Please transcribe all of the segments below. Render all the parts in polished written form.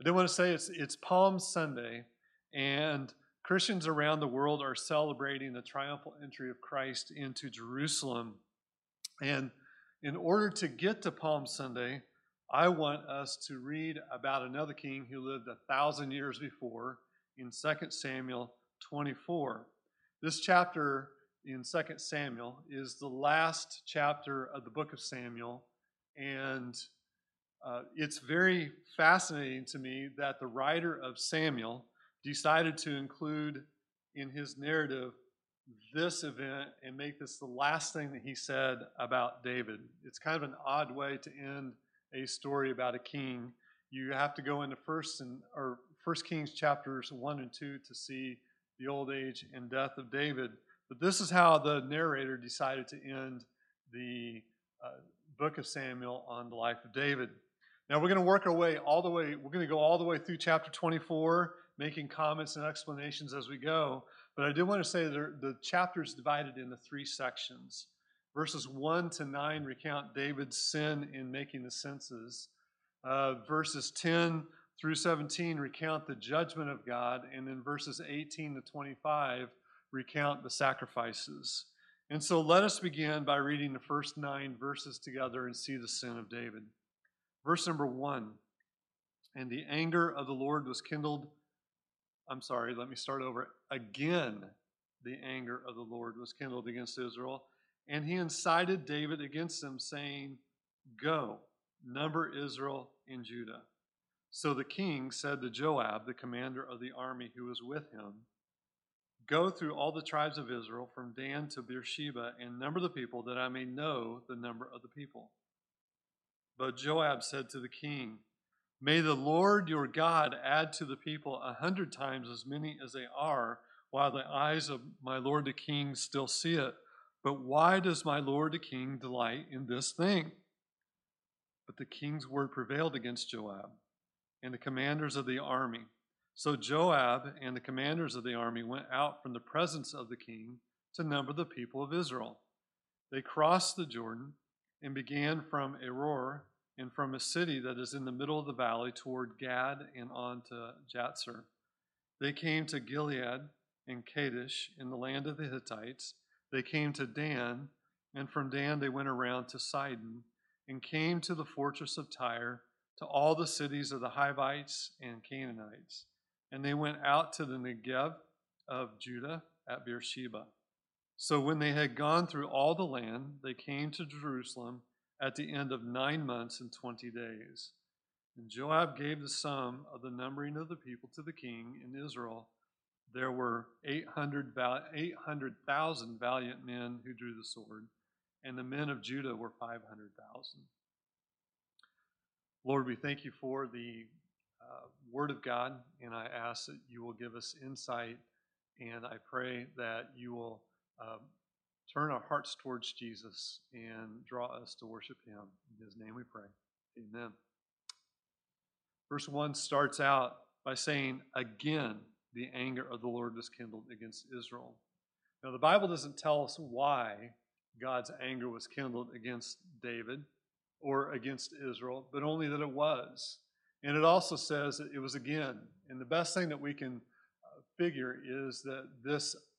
I do want to say it's Palm Sunday, and Christians around the world are celebrating the triumphal entry of Christ into Jerusalem. And in order to get to Palm Sunday, I want us to read about another king who lived 1,000 years before in 2 Samuel 24. This chapter in 2 Samuel is the last chapter of the book of Samuel, and it's very fascinating to me that the writer of Samuel decided to include in his narrative this event and make this the last thing that he said about David. It's kind of an odd way to end a story about a king. You have to go into First Kings chapters 1 and 2 to see the old age and death of David. But this is how the narrator decided to end the book of Samuel on the life of David. Now we're going to work our way all the way, we're going to go all the way through chapter 24, making comments and explanations as we go. But I did want to say that the chapter is divided into three sections. Verses 1 to 9 recount David's sin in making the census. Verses 10 through 17 recount the judgment of God. And then verses 18 to 25 recount the sacrifices. And so let us begin by reading the first 9 verses together and see the sin of David. Verse number 1, and the anger of the Lord was kindled. I'm sorry, let me start over. Again, the anger of the Lord was kindled against Israel, and he incited David against them, saying, "Go, number Israel and Judah." So the king said to Joab, the commander of the army who was with him, "Go through all the tribes of Israel from Dan to Beersheba and number the people, that I may know the number of the people." But Joab said to the king, "May the Lord your God add to the people 100 times as many as they are, while the eyes of my lord the king still see it. But why does my lord the king delight in this thing?" But the king's word prevailed against Joab and the commanders of the army. So Joab and the commanders of the army went out from the presence of the king to number the people of Israel. They crossed the Jordan and began from Aroer, and from a city that is in the middle of the valley toward Gad and on to Jazer. They came to Gilead and Kadesh in the land of the Hittites. They came to Dan, and from Dan they went around to Sidon and came to the fortress of Tyre, to all the cities of the Hivites and Canaanites. And they went out to the Negev of Judah at Beersheba. So when they had gone through all the land, they came to Jerusalem at the end of 9 months and 20 days. And Joab gave the sum of the numbering of the people to the king in Israel. There were 800,000 valiant men who drew the sword, and the men of Judah were 500,000. Lord, we thank you for the word of God, and I ask that you will give us insight, and I pray that you will turn our hearts towards Jesus and draw us to worship him. In his name we pray. Amen. Verse 1 starts out by saying, "Again, the anger of the Lord was kindled against Israel." Now, the Bible doesn't tell us why God's anger was kindled against David or against Israel, but only that it was. And it also says that it was again. And the best thing that we can figure is that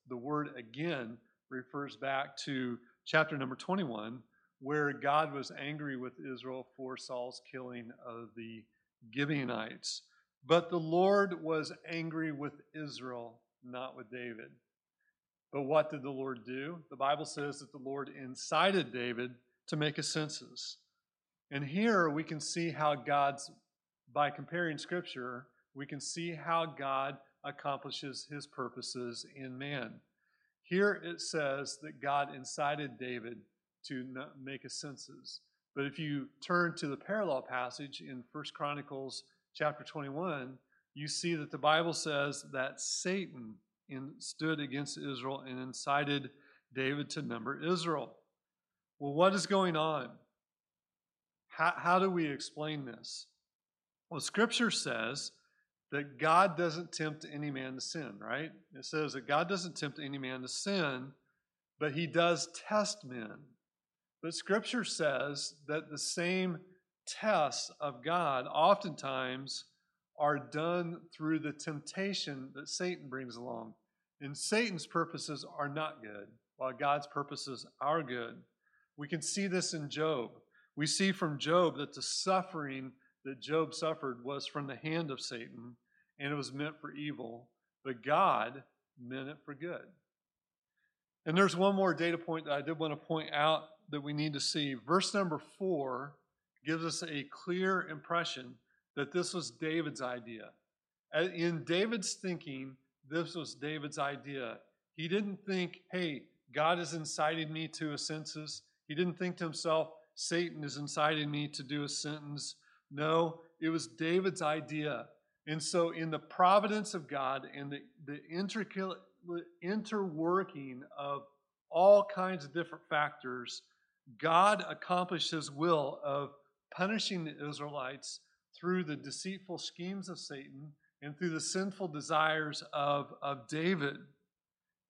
the word "again" refers back to chapter number 21, where God was angry with Israel for Saul's killing of the Gibeonites. But the Lord was angry with Israel, not with David. But what did the Lord do? The Bible says that the Lord incited David to make a census. And here we can see how God's, by comparing Scripture, we can see how God accomplishes his purposes in man. Here it says that God incited David to make a census. But if you turn to the parallel passage in 1 Chronicles chapter 21, you see that the Bible says that Satan stood against Israel and incited David to number Israel. Well, what is going on? How do we explain this? Well, Scripture says that God doesn't tempt any man to sin, right? It says that God doesn't tempt any man to sin, but he does test men. But Scripture says that the same tests of God oftentimes are done through the temptation that Satan brings along. And Satan's purposes are not good, while God's purposes are good. We can see this in Job. We see from Job that the suffering that Job suffered was from the hand of Satan, and it was meant for evil, but God meant it for good. And there's one more data point that I did want to point out that we need to see. Verse number 4 gives us a clear impression that this was David's idea. In David's thinking, this was David's idea. He didn't think, hey, God has incited me to a census. He didn't think to himself, Satan is inciting me to do a sentence. No, it was David's idea. And so in the providence of God and the interworking of all kinds of different factors, God accomplished his will of punishing the Israelites through the deceitful schemes of Satan and through the sinful desires of David.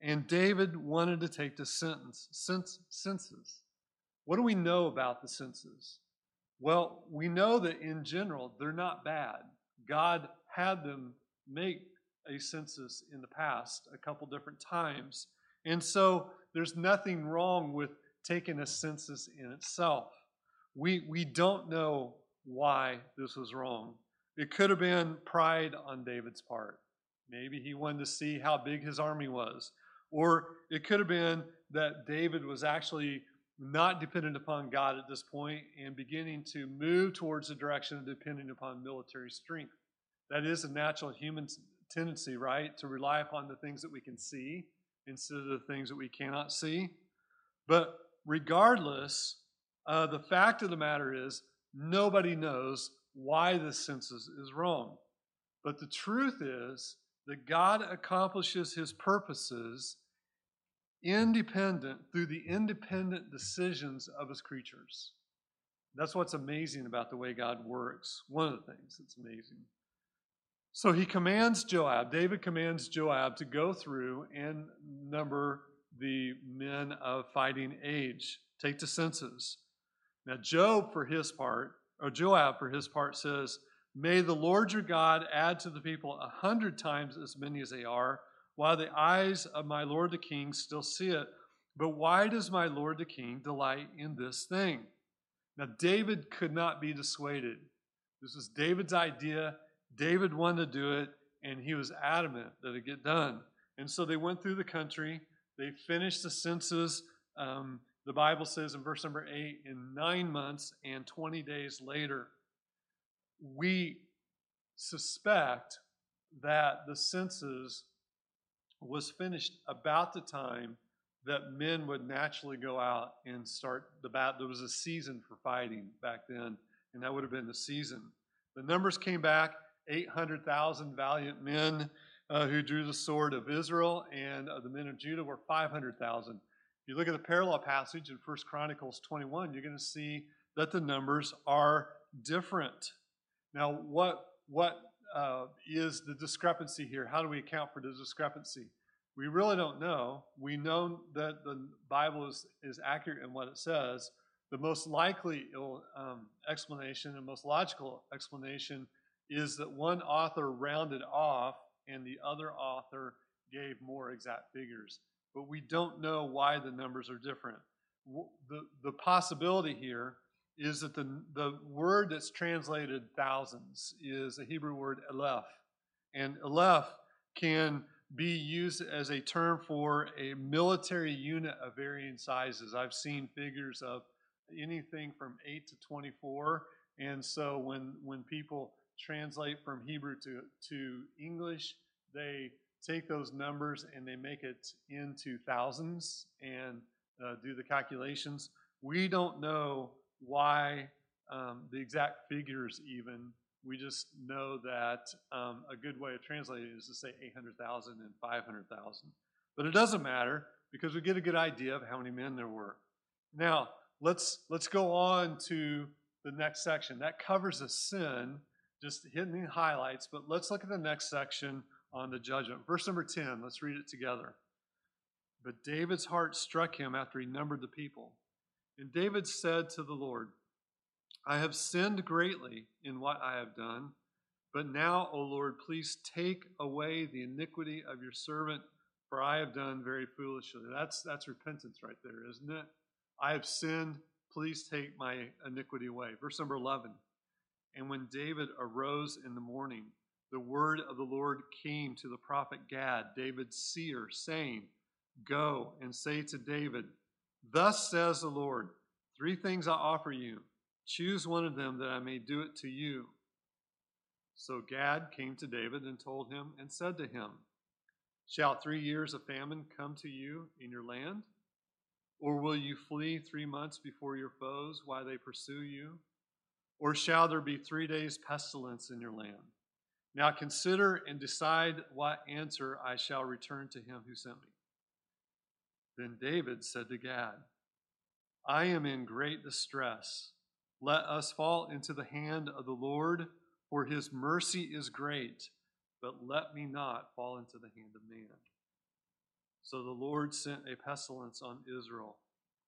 And David wanted to take the census. What do we know about the census? Well, we know that in general, they're not bad. God had them make a census in the past a couple different times. And so there's nothing wrong with taking a census in itself. We don't know why this was wrong. It could have been pride on David's part. Maybe he wanted to see how big his army was. Or it could have been that David was actually not dependent upon God at this point and beginning to move towards the direction of depending upon military strength. That is a natural human tendency, right? To rely upon the things that we can see instead of the things that we cannot see. But regardless, the fact of the matter is nobody knows why the census is wrong. But the truth is that God accomplishes his purposes through the independent decisions of his creatures. That's what's amazing about the way God works. One of the things that's amazing. So he commands Joab, David commands Joab to go through and number the men of fighting age, take the census. Now Joab for his part says, "May the Lord your God add to the people 100 times as many as they are, while the eyes of my lord the king still see it. But why does my lord the king delight in this thing?" Now, David could not be dissuaded. This was David's idea. David wanted to do it, and he was adamant that it get done. And so they went through the country. They finished the census. The Bible says in verse number 8, in 9 months and 20 days later. We suspect that the census was finished about the time that men would naturally go out and start the battle. There was a season for fighting back then, and that would have been the season. The numbers came back, 800,000 valiant men who drew the sword of Israel, and of the men of Judah were 500,000. If you look at the parallel passage in 1 Chronicles 21, you're going to see that the numbers are different. Now, what is the discrepancy here? How do we account for the discrepancy? We really don't know. We know that the Bible is accurate in what it says. The most likely explanation and most logical explanation is that one author rounded off and the other author gave more exact figures. But we don't know why the numbers are different. The possibility here is that the word that's translated thousands is a Hebrew word, aleph. And aleph can be used as a term for a military unit of varying sizes. I've seen figures of anything from 8 to 24. And so when people translate from Hebrew to English, they take those numbers and they make it into thousands and do the calculations. We don't know why the exact figures even. We just know that a good way of translating it is to say 800,000 and 500,000. But it doesn't matter because we get a good idea of how many men there were. Now, let's go on to the next section. That covers the sin, just hitting the highlights, but let's look at the next section on the judgment. Verse number 10, let's read it together. But David's heart struck him after he numbered the people. And David said to the Lord, "I have sinned greatly in what I have done. But now, O Lord, please take away the iniquity of your servant, for I have done very foolishly. That's repentance right there, isn't it? I have sinned. Please take my iniquity away. Verse number 11. And when David arose in the morning, the word of the Lord came to the prophet Gad, David's seer, saying, Go and say to David, Thus says the Lord, 3 things I offer you. Choose one of them that I may do it to you. So Gad came to David and told him and said to him, Shall 3 years of famine come to you in your land? Or will you flee 3 months before your foes while they pursue you? Or shall there be 3 days pestilence in your land? Now consider and decide what answer I shall return to him who sent me. Then David said to Gad, I am in great distress. Let us fall into the hand of the Lord, for his mercy is great, but let me not fall into the hand of man. So the Lord sent a pestilence on Israel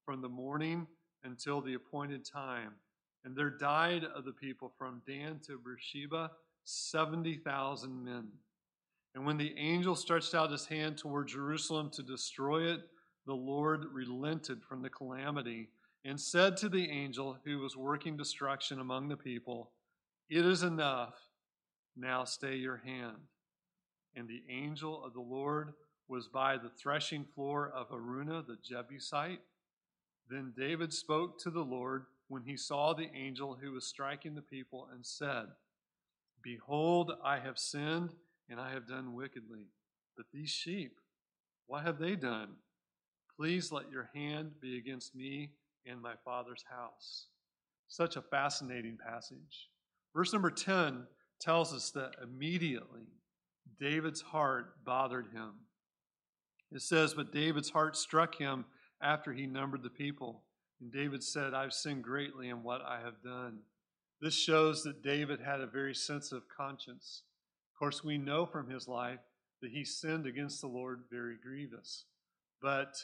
from the morning until the appointed time, and there died of the people from Dan to Beersheba 70,000 men. And when the angel stretched out his hand toward Jerusalem to destroy it, the Lord relented from the calamity and said to the angel who was working destruction among the people, It is enough, now stay your hand. And the angel of the Lord was by the threshing floor of Araunah the Jebusite. Then David spoke to the Lord when he saw the angel who was striking the people and said, Behold, I have sinned and I have done wickedly. But these sheep, what have they done? Please let your hand be against me and my father's house. Such a fascinating passage. Verse number 10 tells us that immediately David's heart bothered him. It says, But David's heart struck him after he numbered the people. And David said, I've sinned greatly in what I have done. This shows that David had a very sensitive conscience. Of course, we know from his life that he sinned against the Lord very grievous. But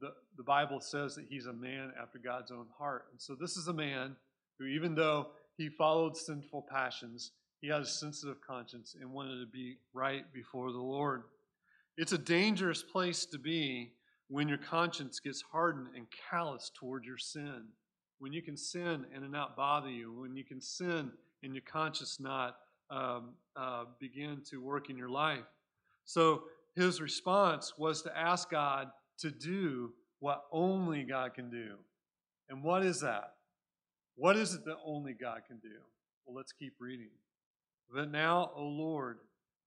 the Bible says that he's a man after God's own heart. And so this is a man who, even though he followed sinful passions, he had a sensitive conscience and wanted to be right before the Lord. It's a dangerous place to be when your conscience gets hardened and callous toward your sin. When you can sin and it not bother you. When you can sin and your conscience not begin to work in your life. So his response was to ask God to do what only God can do. And what is that? What is it that only God can do? Well, let's keep reading. But now, O Lord,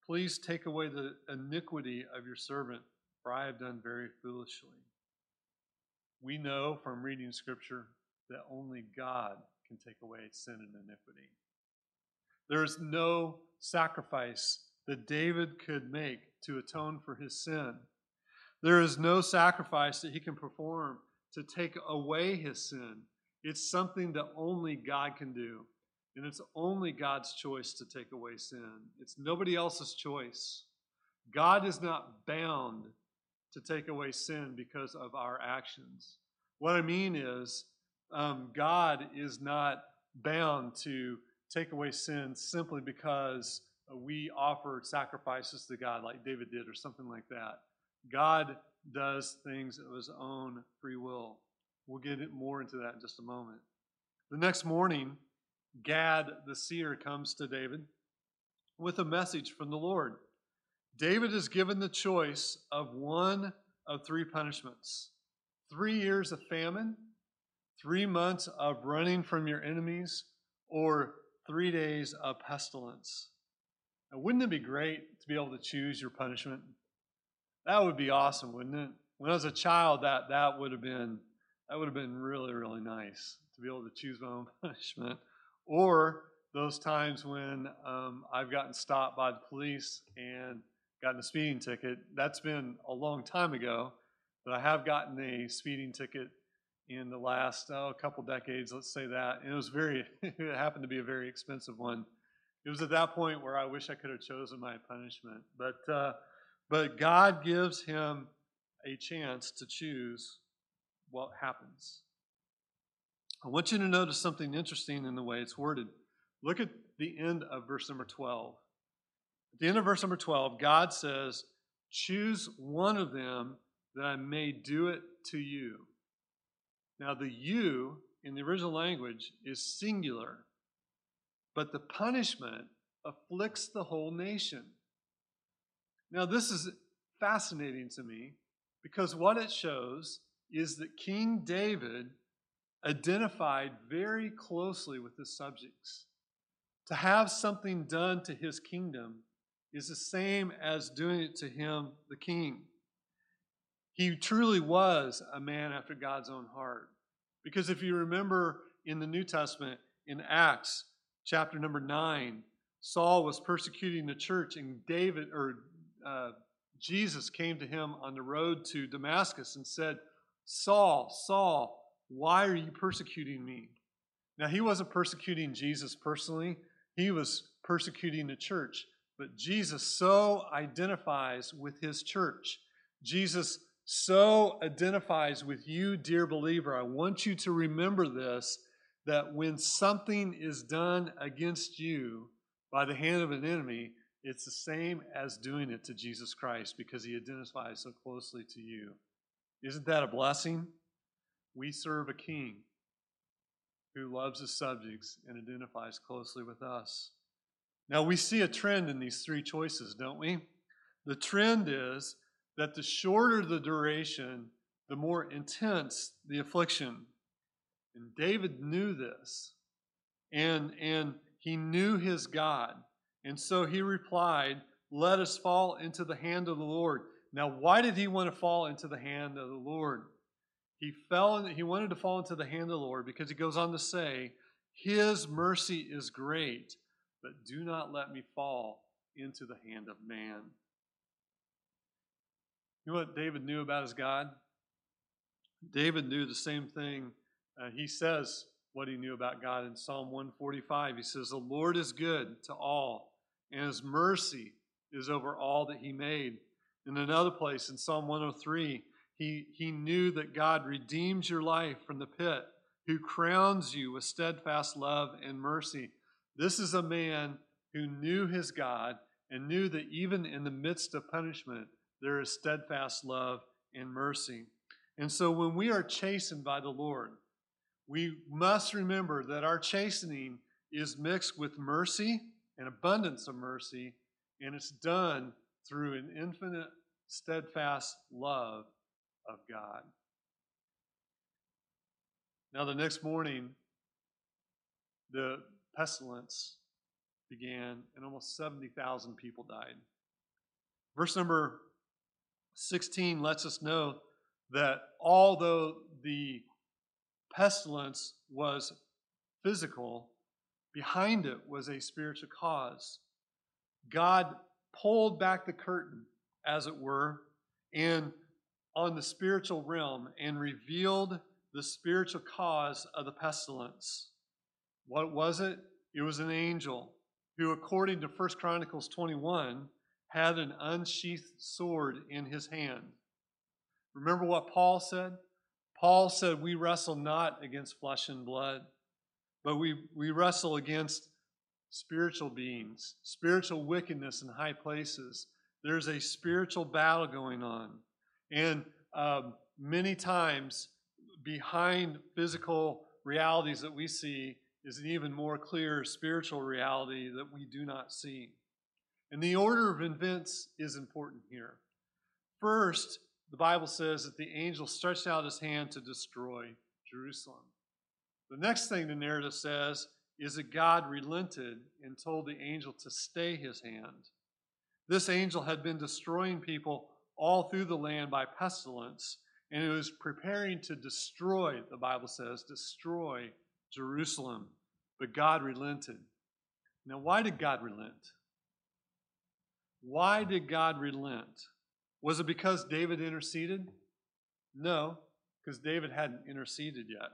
please take away the iniquity of your servant, for I have done very foolishly. We know from reading Scripture that only God can take away sin and iniquity. There is no sacrifice that David could make to atone for his sin. There is no sacrifice that he can perform to take away his sin. It's something that only God can do. And it's only God's choice to take away sin. It's nobody else's choice. God is not bound to take away sin because of our actions. What I mean is, God is not bound to take away sin simply because we offer sacrifices to God like David did or something like that. God does things of his own free will. We'll get more into that in just a moment. The next morning, Gad the seer comes to David with a message from the Lord. David is given the choice of one of 3 punishments: 3 years of famine, 3 months of running from your enemies, or 3 days of pestilence. Now, wouldn't it be great to be able to choose your punishment? That would be awesome, wouldn't it? When I was a child, that would have been really, really nice to be able to choose my own punishment. Or those times when I've gotten stopped by the police and gotten a speeding ticket. That's been a long time ago, but I have gotten a speeding ticket in the last couple decades, let's say that. And it happened to be a very expensive one. It was at that point where I wish I could have chosen my punishment. But God gives him a chance to choose what happens. I want you to notice something interesting in the way it's worded. Look at the end of verse number 12. At the end of verse number 12, God says, choose one of them that I may do it to you. Now, the you in the original language is singular, but the punishment afflicts the whole nation. Now, this is fascinating to me because what it shows is that King David identified very closely with his subjects. To have something done to his kingdom is the same as doing it to him, the king. He truly was a man after God's own heart. Because if you remember in the New Testament, in Acts chapter number 9, Saul was persecuting the church, and Jesus came to him on the road to Damascus and said, Saul, Saul, why are you persecuting me? Now, he wasn't persecuting Jesus personally. He was persecuting the church. But Jesus so identifies with his church. Jesus so identifies with you, dear believer. I want you to remember this, that when something is done against you by the hand of an enemy, it's the same as doing it to Jesus Christ because he identifies so closely to you. Isn't that a blessing? We serve a king who loves his subjects and identifies closely with us. Now, we see a trend in these three choices, don't we? The trend is that the shorter the duration, the more intense the affliction. And David knew this, and he knew his God. And so he replied, let us fall into the hand of the Lord. Now, why did he want to fall into the hand of the Lord? He wanted to fall into the hand of the Lord because he goes on to say, his mercy is great, but do not let me fall into the hand of man. You know what David knew about his God? David knew the same thing. He says what he knew about God in Psalm 145. He says, the Lord is good to all, and his mercy is over all that he made. In another place, in Psalm 103, he knew that God redeems your life from the pit, who crowns you with steadfast love and mercy. This is a man who knew his God and knew that even in the midst of punishment, there is steadfast love and mercy. And so when we are chastened by the Lord, we must remember that our chastening is mixed with mercy and abundance of mercy, and it's done through an infinite, steadfast love of God. Now, the next morning, the pestilence began, and almost 70,000 people died. Verse number 16 lets us know that although the pestilence was physical, behind it was a spiritual cause. God pulled back the curtain, as it were, and on the spiritual realm and revealed the spiritual cause of the pestilence. What was it? It was an angel who, according to 1 Chronicles 21, had an unsheathed sword in his hand. Remember what Paul said? Paul said, we wrestle not against flesh and blood, but we wrestle against spiritual beings, spiritual wickedness in high places. There's a spiritual battle going on. And many times behind physical realities that we see is an even more clear spiritual reality that we do not see. And the order of events is important here. First, the Bible says that the angel stretched out his hand to destroy Jerusalem. The next thing the narrative says is that God relented and told the angel to stay his hand. This angel had been destroying people all through the land by pestilence, and it was preparing to destroy, the Bible says, destroy Jerusalem. But God relented. Now, why did God relent? Why did God relent? Was it because David interceded? No, because David hadn't interceded yet.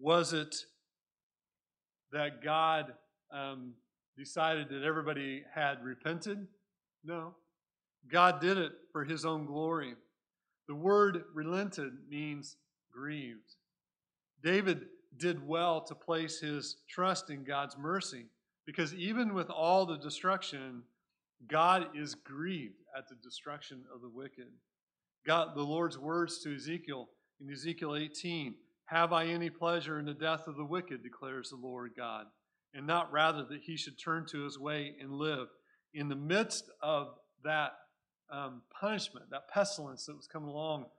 Was it that God decided that everybody had repented? No. God did it for his own glory. The word relented means grieved. David did well to place his trust in God's mercy, because even with all the destruction, God is grieved at the destruction of the wicked. God, the Lord's words to Ezekiel in Ezekiel 18, "Have I any pleasure in the death of the wicked, declares the Lord God, and not rather that he should turn to his way and live." In the midst of that punishment, that pestilence that was coming along,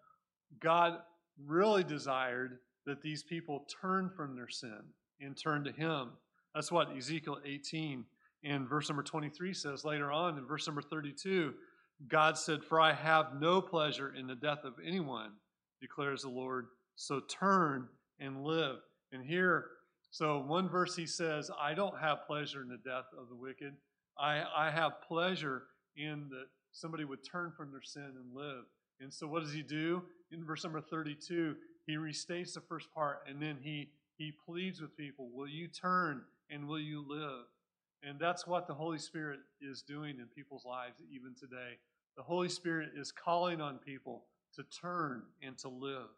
God really desired that these people turn from their sin and turn to him. That's what Ezekiel 18 and verse number 23 says later on. In verse number 32, God said, "For I have no pleasure in the death of anyone, declares the Lord, so turn and live." And here, so one verse he says, "I don't have pleasure in the death of the wicked." I have pleasure in that somebody would turn from their sin and live. And so what does he do? In verse number 32, he restates the first part, and then he pleads with people, will you turn and will you live? And that's what the Holy Spirit is doing in people's lives even today. The Holy Spirit is calling on people to turn and to live.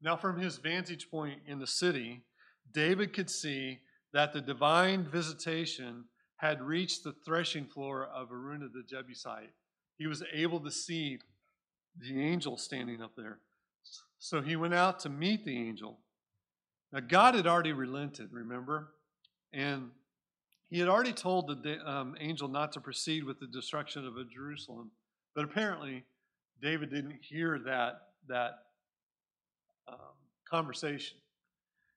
Now from his vantage point in the city, David could see that the divine visitation had reached the threshing floor of Araunah the Jebusite. He was able to see the angel standing up there. So he went out to meet the angel. Now, God had already relented, remember? And he had already told the angel not to proceed with the destruction of Jerusalem. But apparently, David didn't hear that conversation.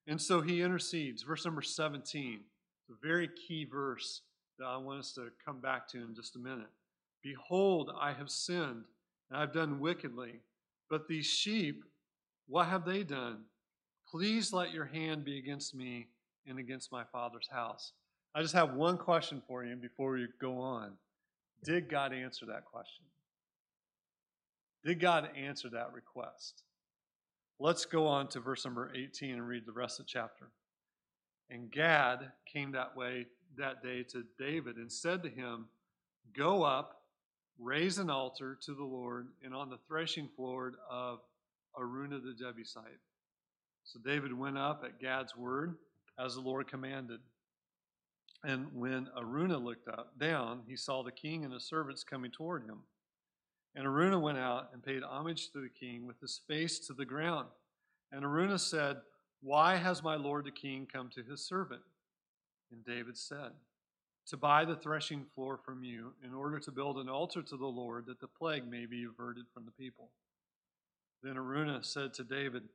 And so he intercedes. Verse number 17, a very key verse that I want us to come back to in just a minute. "Behold, I have sinned, and I have done wickedly. But these sheep, what have they done? Please let your hand be against me and against my father's house." I just have one question for you before we go on. Did God answer that question? Did God answer that request? Let's go on to verse number 18 and read the rest of the chapter. "And Gad came that day to David and said to him, 'Go up, raise an altar to the Lord, and on the threshing floor of Araunah the Jebusite.' So David went up at Gad's word, as the Lord commanded. And when Araunah looked down, he saw the king and his servants coming toward him. And Araunah went out and paid homage to the king with his face to the ground. And Araunah said, 'Why has my lord the king come to his servant?' And David said, 'To buy the threshing floor from you, in order to build an altar to the Lord, that the plague may be averted from the people.' Then Araunah said to David,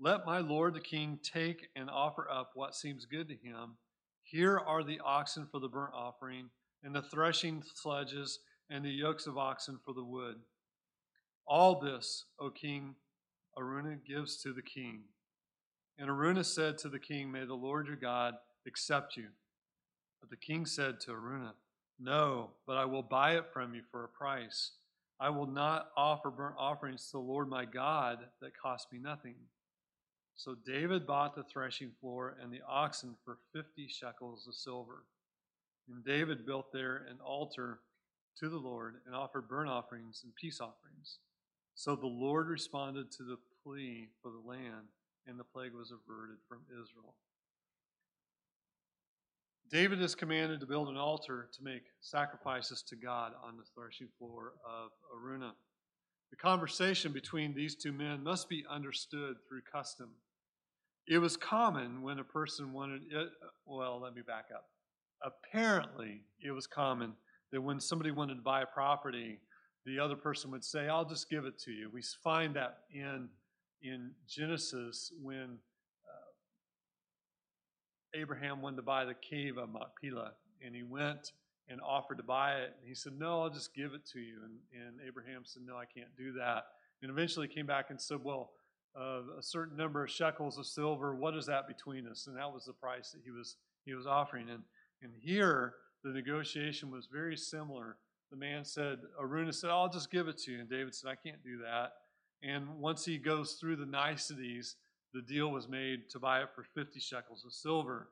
'Let my lord the king take and offer up what seems good to him. Here are the oxen for the burnt offering, and the threshing sledges, and the yokes of oxen for the wood. All this, O king, Araunah gives to the king.' And Araunah said to the king, 'May the Lord your God accept you.' But the king said to Araunah, 'No, but I will buy it from you for a price. I will not offer burnt offerings to the Lord my God that cost me nothing.' So David bought the threshing floor and the oxen for 50 shekels of silver. And David built there an altar to the Lord and offered burnt offerings and peace offerings. So the Lord responded to the plea for the land, and the plague was averted from Israel." David is commanded to build an altar to make sacrifices to God on the threshing floor of Araunah. The conversation between these two men must be understood through custom. It was common when a person wanted it. Well, let me back up. Apparently, it was common that when somebody wanted to buy a property, the other person would say, "I'll just give it to you." We find that in Genesis when Abraham wanted to buy the cave of Machpelah, and he went and offered to buy it. And he said, "No, I'll just give it to you." And Abraham said, "No, I can't do that." And eventually came back and said, "Well, a certain number of shekels of silver, what is that between us?" And that was the price that he was offering. And here, the negotiation was very similar. The man said, Araunah said, "I'll just give it to you." And David said, "I can't do that." And once he goes through the niceties, the deal was made to buy it for 50 shekels of silver.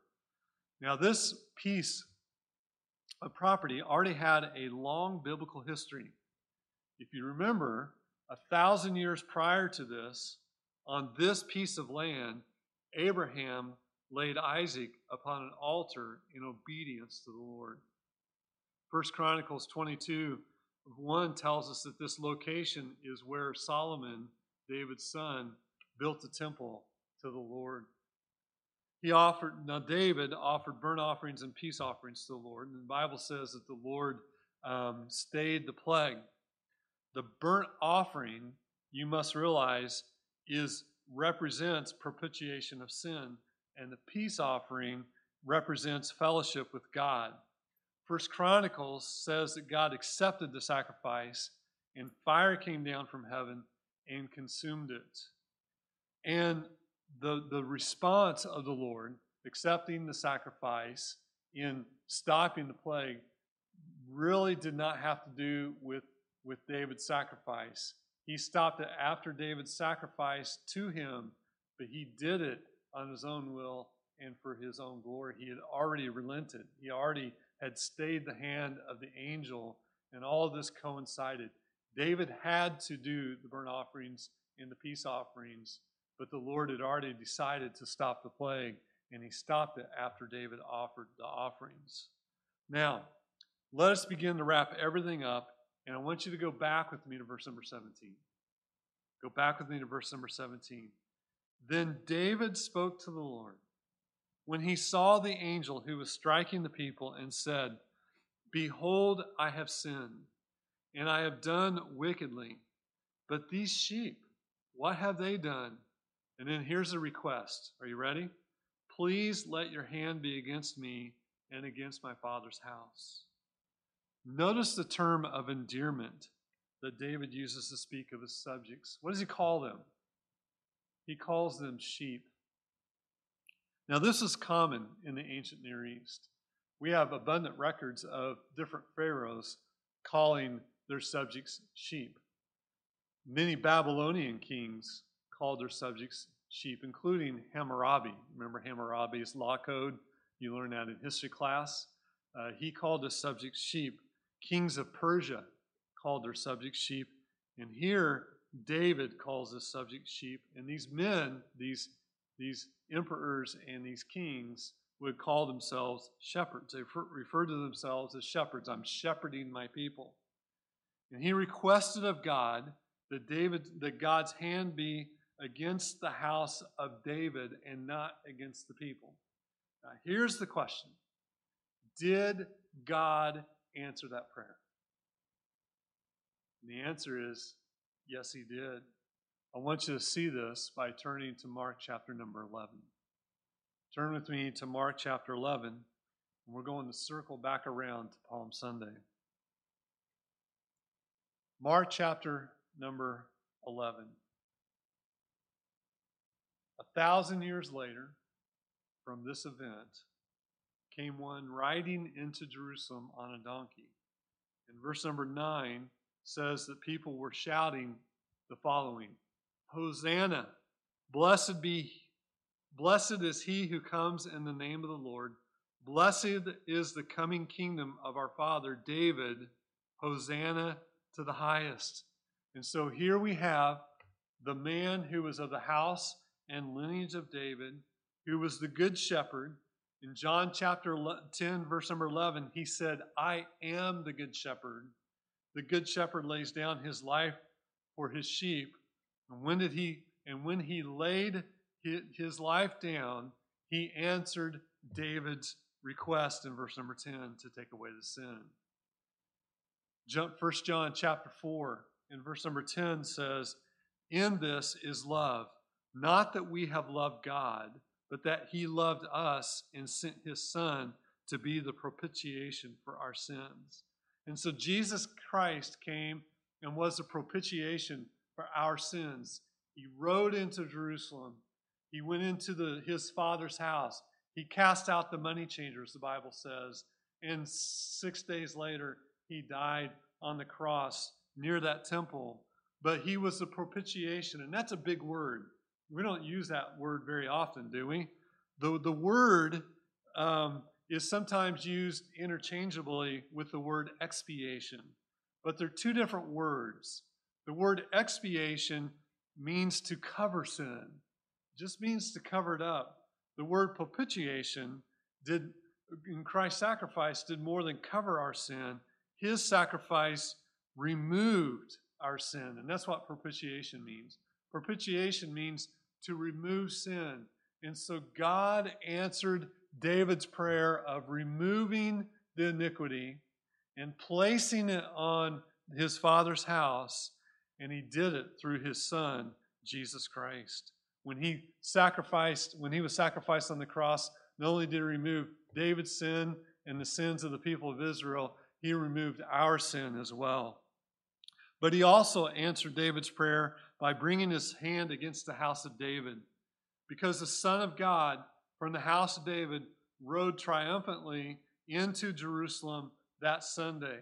Now, this piece of property already had a long biblical history. If you remember, 1,000 years prior to this, On this piece of land, Abraham laid Isaac upon an altar in obedience to the Lord. 1 Chronicles 22:1 tells us that this location is where Solomon, David's son, built a temple to the Lord. David offered burnt offerings and peace offerings to the Lord. And the Bible says that the Lord stayed the plague. The burnt offering, you must realize, represents propitiation of sin, and the peace offering represents fellowship with God. 1 Chronicles says that God accepted the sacrifice, and fire came down from heaven and consumed it. And the response of the Lord, accepting the sacrifice in stopping the plague, really did not have to do with David's sacrifice. He stopped it after David's sacrifice to him, but he did it on his own will and for his own glory. He had already relented. He already had stayed the hand of the angel, and all of this coincided. David had to do the burnt offerings and the peace offerings, but the Lord had already decided to stop the plague, and he stopped it after David offered the offerings. Now, let us begin to wrap everything up. And I want you to go back with me to verse number 17. Go back with me to verse number 17. Then David spoke to the Lord when he saw the angel who was striking the people and said, "Behold, I have sinned, and I have done wickedly. But these sheep, what have they done?" And then here's a request. Are you ready? "Please let your hand be against me and against my father's house." Notice the term of endearment that David uses to speak of his subjects. What does he call them? He calls them sheep. Now, this is common in the ancient Near East. We have abundant records of different pharaohs calling their subjects sheep. Many Babylonian kings called their subjects sheep, including Hammurabi. Remember Hammurabi's law code? You learned that in history class. He called his subjects sheep. Kings of Persia called their subjects sheep. And here, David calls his subjects sheep. And these men, these emperors and these kings, would call themselves shepherds. They referred to themselves as shepherds. "I'm shepherding my people." And he requested of God that God's hand be against the house of David and not against the people. Now, here's the question. Did God answer that prayer? And the answer is, yes, he did. I want you to see this by turning to Mark chapter number 11. Turn with me to Mark chapter 11, and we're going to circle back around to Palm Sunday. Mark chapter number 11. 1,000 years later from this event, came one riding into Jerusalem on a donkey. And verse number 9 says that people were shouting the following: "Hosanna! Blessed is he who comes in the name of the Lord. Blessed is the coming kingdom of our father David. Hosanna to the highest." And so here we have the man who was of the house and lineage of David, who was the good shepherd. In John chapter 10, verse number 11, he said, "I am the good shepherd. The good shepherd lays down his life for his sheep." And when he laid his life down, he answered David's request in verse number 10 to take away the sin. 1 John chapter 4 and verse number 10 says, "In this is love, not that we have loved God, but that he loved us and sent his son to be the propitiation for our sins." And so Jesus Christ came and was the propitiation for our sins. He rode into Jerusalem. He went into his father's house. He cast out the money changers, the Bible says. And 6 days later, he died on the cross near that temple. But he was the propitiation, and that's a big word. We don't use that word very often, do we? The word is sometimes used interchangeably with the word expiation. But they're two different words. The word expiation means to cover sin. It just means to cover it up. The word propitiation did, in Christ's sacrifice, did more than cover our sin. His sacrifice removed our sin. And that's what propitiation means. Propitiation means to remove sin. And so God answered David's prayer of removing the iniquity and placing it on his father's house, and he did it through his son, Jesus Christ. When he was sacrificed on the cross, not only did he remove David's sin and the sins of the people of Israel, he removed our sin as well. But he also answered David's prayer by bringing his hand against the house of David, because the Son of God from the house of David rode triumphantly into Jerusalem that Sunday.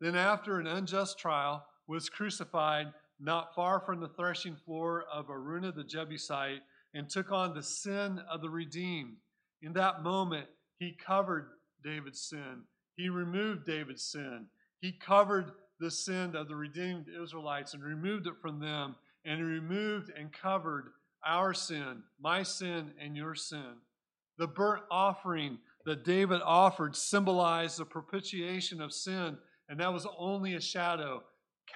Then after an unjust trial, was crucified not far from the threshing floor of Araunah the Jebusite, and took on the sin of the redeemed. In that moment, he covered David's sin. He removed David's sin. He covered the sin of the redeemed Israelites and removed it from them, and he removed and covered our sin, my sin and your sin. The burnt offering that David offered symbolized the propitiation of sin, and that was only a shadow.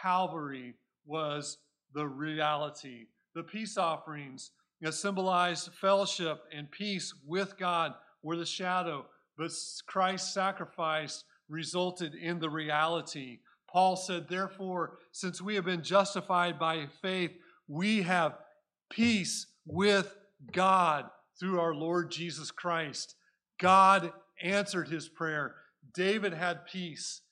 Calvary was the reality. The peace offerings that symbolized fellowship and peace with God were the shadow, but Christ's sacrifice resulted in the reality. Paul said, therefore, since we have been justified by faith, we have peace with God through our Lord Jesus Christ. God answered his prayer. David had peace.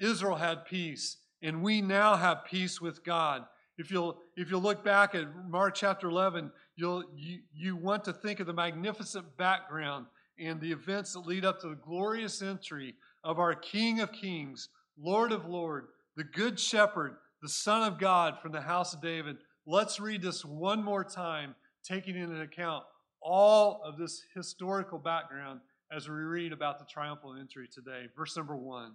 Israel had peace. And we now have peace with God. If you'll look back at Mark chapter 11, you want to think of the magnificent background and the events that lead up to the glorious entry of our King of Kings, Lord of Lords, the Good Shepherd, the Son of God from the house of David. Let's read this one more time, taking into account all of this historical background as we read about the triumphal entry today. Verse number 1.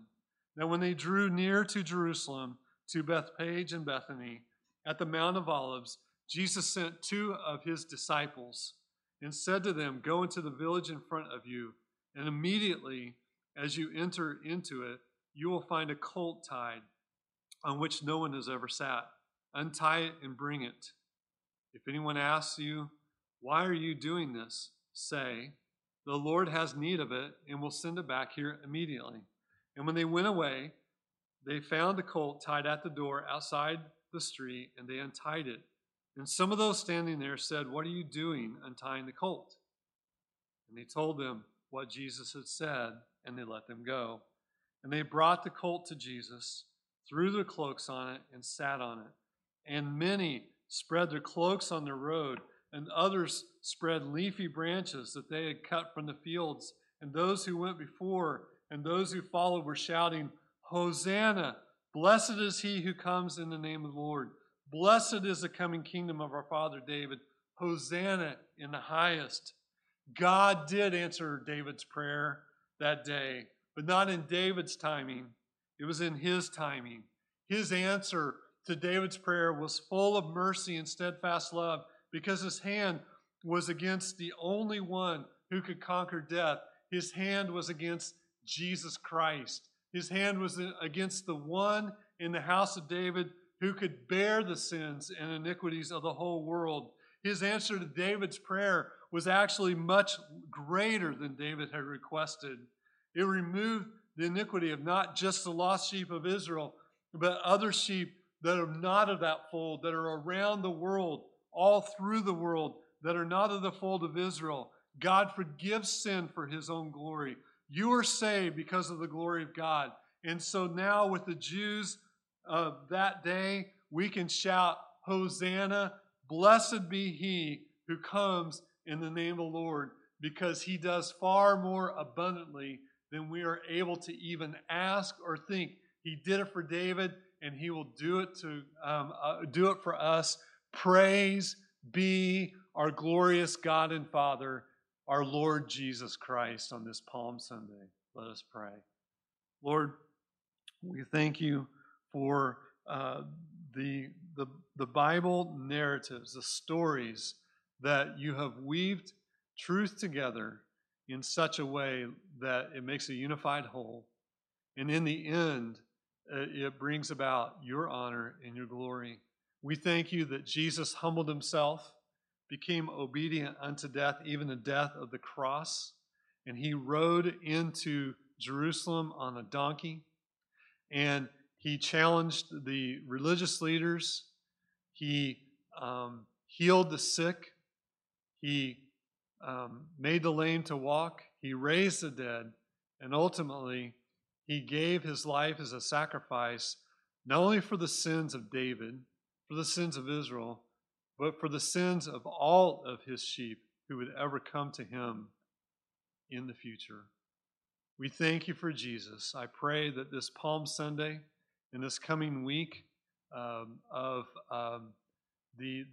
Now when they drew near to Jerusalem, to Bethpage and Bethany, at the Mount of Olives, Jesus sent two of his disciples and said to them, go into the village in front of you, and immediately as you enter into it, you will find a colt tied on which no one has ever sat. Untie it and bring it. If anyone asks you, why are you doing this? Say, the Lord has need of it and will send it back here immediately. And when they went away, they found a colt tied at the door outside the street, and they untied it. And some of those standing there said, what are you doing untying the colt? And they told them what Jesus had said, and they let them go. And they brought the colt to Jesus, threw their cloaks on it, and sat on it. And many spread their cloaks on the road, and others spread leafy branches that they had cut from the fields. And those who went before and those who followed were shouting, Hosanna! Blessed is he who comes in the name of the Lord. Blessed is the coming kingdom of our father David. Hosanna in the highest. God did answer David's prayer that day, but not in David's timing. It was in his timing. His answer to David's prayer was full of mercy and steadfast love, because his hand was against the only one who could conquer death. His hand was against Jesus Christ. His hand was against the one in the house of David who could bear the sins and iniquities of the whole world. His answer to David's prayer was actually much greater than David had requested. It removed the iniquity of not just the lost sheep of Israel, but other sheep that are not of that fold, that are around the world, all through the world, that are not of the fold of Israel. God forgives sin for his own glory. You are saved because of the glory of God. And so now with the Jews of that day, we can shout, Hosanna, blessed be he who comes in the name of the Lord, because he does far more abundantly than we are able to even ask or think. He did it for David, and he will do it for us. Praise be our glorious God and Father, our Lord Jesus Christ, on this Palm Sunday. Let us pray. Lord, we thank you for the Bible narratives, the stories that you have weaved truth together in such a way that it makes a unified whole. And in the end, it brings about your honor and your glory. We thank you that Jesus humbled himself, became obedient unto death, even the death of the cross. And he rode into Jerusalem on a donkey. And he challenged the religious leaders. He healed the sick. He made the lame to walk. He raised the dead. And ultimately, he gave his life as a sacrifice, not only for the sins of David, for the sins of Israel, but for the sins of all of his sheep who would ever come to him in the future. We thank you for Jesus. I pray that this Palm Sunday and this coming week all the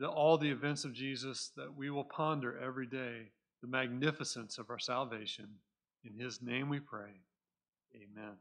events of Jesus, that we will ponder every day the magnificence of our salvation. In his name we pray. Amen.